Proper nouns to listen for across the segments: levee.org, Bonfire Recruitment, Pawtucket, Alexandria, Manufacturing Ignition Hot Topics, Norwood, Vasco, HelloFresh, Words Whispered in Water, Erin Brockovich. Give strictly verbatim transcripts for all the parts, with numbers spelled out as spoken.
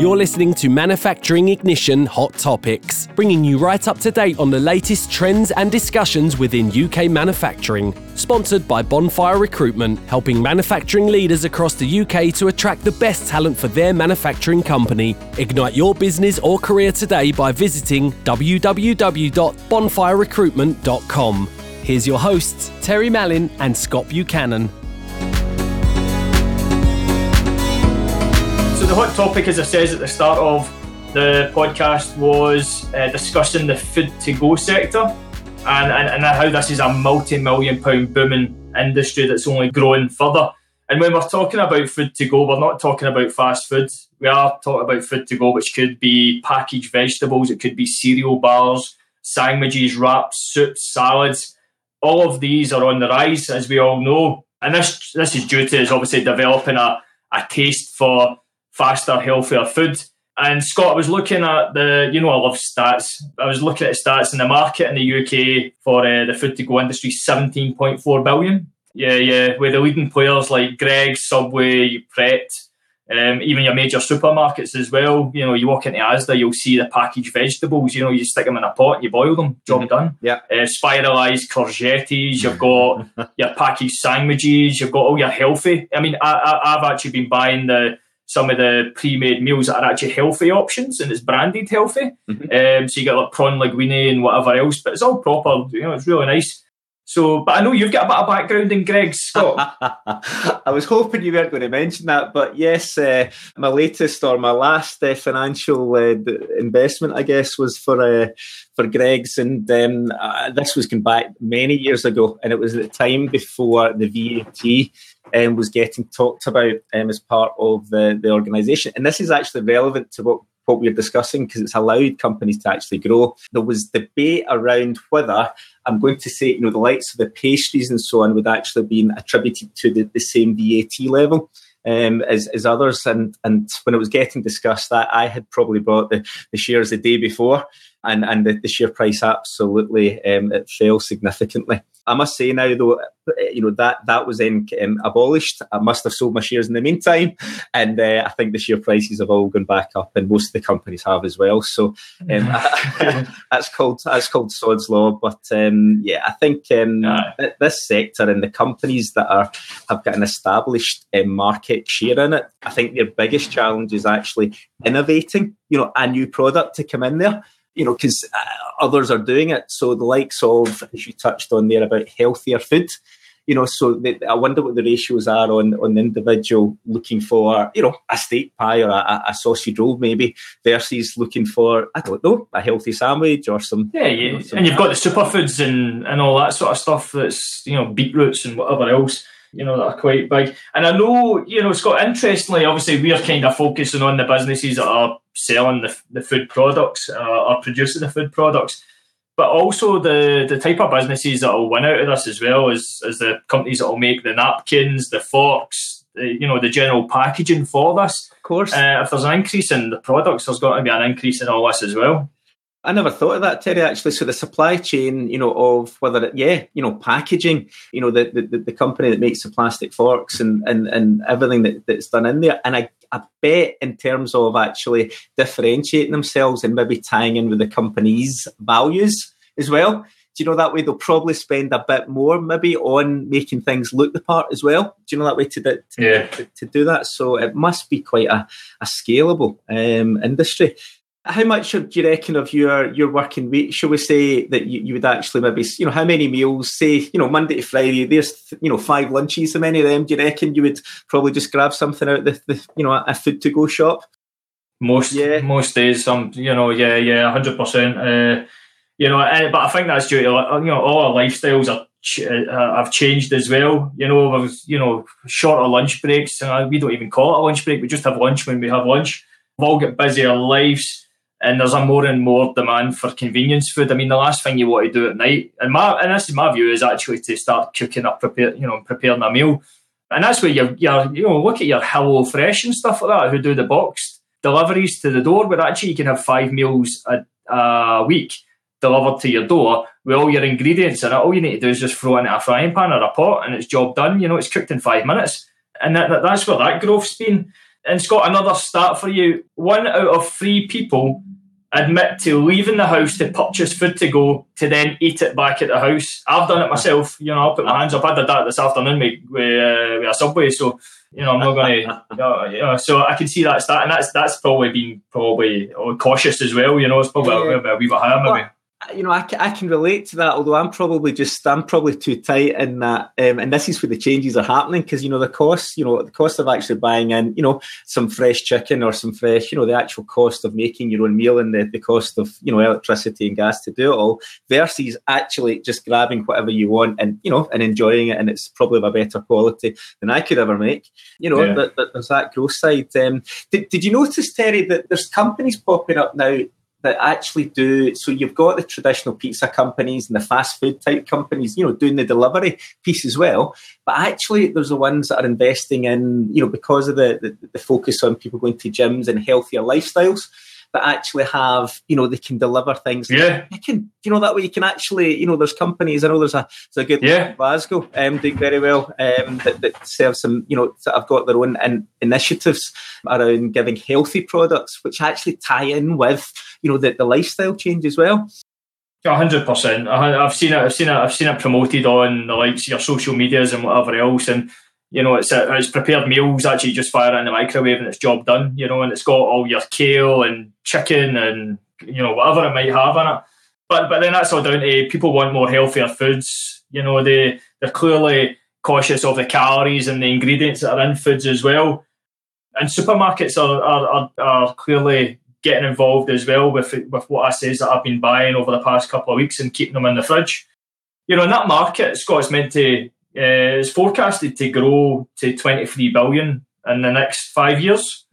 You're listening to Manufacturing Ignition Hot Topics, bringing you right up to date on the latest trends and discussions within U K manufacturing. Sponsored by Bonfire Recruitment, helping manufacturing leaders across the U K to attract the best talent for their manufacturing company. Ignite your business or career today by visiting w w w dot bonfire recruitment dot com. Here's your hosts, Terry Mallin and Scott Buchanan. So the hot topic, as I says at the start of the podcast, was uh, discussing the food-to-go sector and, and, and how this is a multi-million pound booming industry that's only growing further. And when we're talking about food-to-go, we're not talking about fast food. We are talking about food-to-go, which could be packaged vegetables, it could be cereal bars, sandwiches, wraps, soups, salads. All of these are on the rise, as we all know. And this this is due to is obviously developing a, a taste for faster, healthier food. And Scott, I was looking at the, you know, I love stats. I was looking at stats in the market in the U K for uh, the food to go industry, seventeen point four billion. Yeah, yeah, with the leading players like Greggs, Subway, Pret, um, even your major supermarkets as well. You know, you walk into Asda, you'll see the packaged vegetables. You know, you stick them in a pot, and you boil them, job mm-hmm. done. Yeah, uh, spiralised courgettes. You've got your packaged sandwiches. You've got all your healthy. I mean, I, I, I've actually been buying the. some of the pre-made meals that are actually healthy options, and it's branded healthy. Mm-hmm. Um, so you get like prawn linguine and whatever else, but it's all proper. You know, it's really nice. So, but I know you've got a bit of background in Greggs, Scott. I was hoping you weren't going to mention that, but yes, uh, my latest or my last uh, financial uh, investment, I guess, was for uh, for Greggs, and um, uh, this was going back many years ago, and it was at the time before the V A T Um, was getting talked about um, as part of the, the organisation. And this is actually relevant to what, what we're discussing because it's allowed companies to actually grow. There was debate around whether, I'm going to say, you know, the likes of the pastries and so on would actually be attributed to the, the same V A T level um, as, as others. And, and when it was getting discussed, that I had probably bought the, the shares the day before. And, and the, the share price absolutely um, it fell significantly. I must say now though, you know that that was then um, abolished. I must have sold my shares in the meantime, and uh, I think the share prices have all gone back up, and most of the companies have as well. So um, that's called that's called Sod's law. But um, yeah, I think um, uh, th- this sector and the companies that are have got an established um, market share in it, I think their biggest challenge is actually innovating. You know, a new product to come in there. You know, because others are doing it. So the likes of, as you touched on there, about healthier food, you know, so the, I wonder what the ratios are on, on the individual looking for, you know, a steak pie or a, a sausage roll maybe versus looking for, I don't know, a healthy sandwich or some... Yeah, you, you know, some and you've got the superfoods and, and all that sort of stuff that's, you know, beetroots and whatever else, you know, that are quite big. And I know, you know, Scott, interestingly, obviously we're kind of focusing on the businesses that are selling the, the food products uh, or producing the food products. But also the, the type of businesses that will win out of this as well is, is the companies that will make the napkins, the forks, the, you know, the general packaging for this. Of course. Uh, if there's an increase in the products, there's got to be an increase in all this as well. I never thought of that, Terry, actually. So the supply chain, you know, of whether, it, yeah, you know, packaging, you know, the, the, the company that makes the plastic forks and, and, and everything that, that's done in there. And I, I bet in terms of actually differentiating themselves and maybe tying in with the company's values as well. Do you know that way they'll probably spend a bit more maybe on making things look the part as well? Do you know that way to, to, yeah. to, to do that? So it must be quite a, a scalable um, industry. How much do you reckon of your, your working week, shall we say, that you, you would actually maybe, you know, how many meals, say, you know, Monday to Friday, there's, you know, five lunches, how many of them do you reckon you would probably just grab something out of the, the you know, a food-to-go shop? Most yeah. most days, some, you know, yeah, yeah, one hundred percent. Uh, you know, but I think that's due to, you know, all our lifestyles are ch- uh, have changed as well. You know, with, you know, shorter lunch breaks, and we don't even call it a lunch break, we just have lunch when we have lunch. We've all got busier lives. And there's a more and more demand for convenience food. I mean, the last thing you want to do at night, and my and this is my view, is actually to start cooking up, prepare, you know, preparing a meal. And that's where you're, you're, you know, look at your HelloFresh and stuff like that, who do the boxed deliveries to the door, where actually you can have five meals a, a week delivered to your door with all your ingredients in it. All you need to do is just throw it into a frying pan or a pot, and it's job done. You know, it's cooked in five minutes. And that, that, that's where that growth's been. And Scott, another stat for you. One out of three people admit to leaving the house to purchase food to go to then eat it back at the house. I've done it myself. You know, I'll put my hands up. I did that this afternoon with, with, uh, with a Subway. So, you know, I'm not going to... You know, you know, so I can see that stat. And that's that's probably been probably cautious as well. You know, it's probably yeah. a, a, a wee bit higher maybe. You know, I, I can relate to that, although I'm probably just, I'm probably too tight in that. Um, and this is where the changes are happening because, you know, the cost, you know, the cost of actually buying in, you know, some fresh chicken or some fresh, you know, the actual cost of making your own meal and the, the cost of, you know, electricity and gas to do it all versus actually just grabbing whatever you want and, you know, and enjoying it. And it's probably of a better quality than I could ever make. You know, yeah. that, that, there's that growth side. Um, did, did you notice, Terry, that there's companies popping up now that actually do, so you've got the traditional pizza companies and the fast food type companies, you know, doing the delivery piece as well. But actually, there's the ones that are investing in, you know, because of the, the, the focus on people going to gyms and healthier lifestyles, that actually have, you know, they can deliver things. Yeah. You can, you know, that way you can actually, you know, there's companies, I know there's a, there's a good yeah. in Vasco um, doing very well um, that, that serve some, you know, that have got their own in, initiatives around giving healthy products, which actually tie in with, you know, the, the lifestyle change as well. A hundred percent. I've seen it, I've seen it, I've seen it promoted on the likes of your social medias and whatever else. And, you know, it's a, it's prepared meals, actually just fire it in the microwave and it's job done, you know, and it's got all your kale and chicken and, you know, whatever it might have in it. But but then that's all down to people want more healthier foods. You know, they, they're clearly cautious of the calories and the ingredients that are in foods as well. And supermarkets are are, are, are clearly getting involved as well with, with what I says that I've been buying over the past couple of weeks and keeping them in the fridge. You know, in that market, Scott's meant to... Uh, it's forecasted to grow to twenty-three billion in the next five years.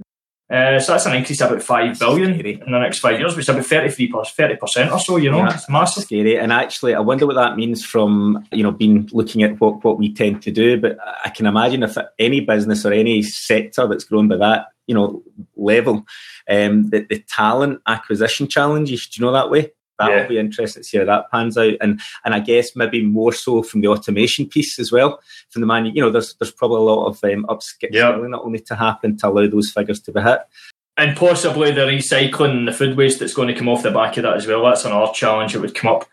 Uh, so that's an increase of about five billion in the next five years, which is about thirty-three percent, thirty percent or so, you know, yeah, it's massive. Scary. And actually, I wonder what that means from, you know, being looking at what, what we tend to do. But I can imagine if any business or any sector that's grown by that, you know, level, um, the, the talent acquisition challenges, do you know that way? That'll yeah. be interesting to see how that pans out, and and I guess maybe more so from the automation piece as well. From the man, you know, there's there's probably a lot of um, upskilling yeah. that will need to happen to allow those figures to be hit, and possibly the recycling and the food waste that's going to come off the back of that as well. That's another challenge that would come up,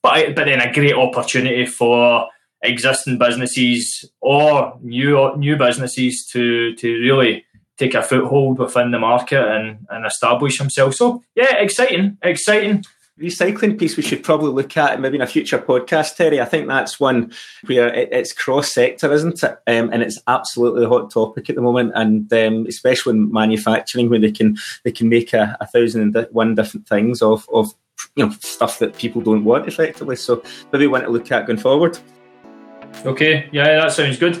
but but then a great opportunity for existing businesses or new new businesses to to really take a foothold within the market and and establish themselves. So yeah, exciting, exciting. Recycling piece we should probably look at maybe in a future podcast, Terry. I think that's one where it, it's cross-sector, isn't it? Um, and it's absolutely a hot topic at the moment, and um, especially in manufacturing, where they can they can make a, a thousand and one different things of, of you know stuff that people don't want, effectively. So maybe we want to look at going forward. Okay, yeah, that sounds good.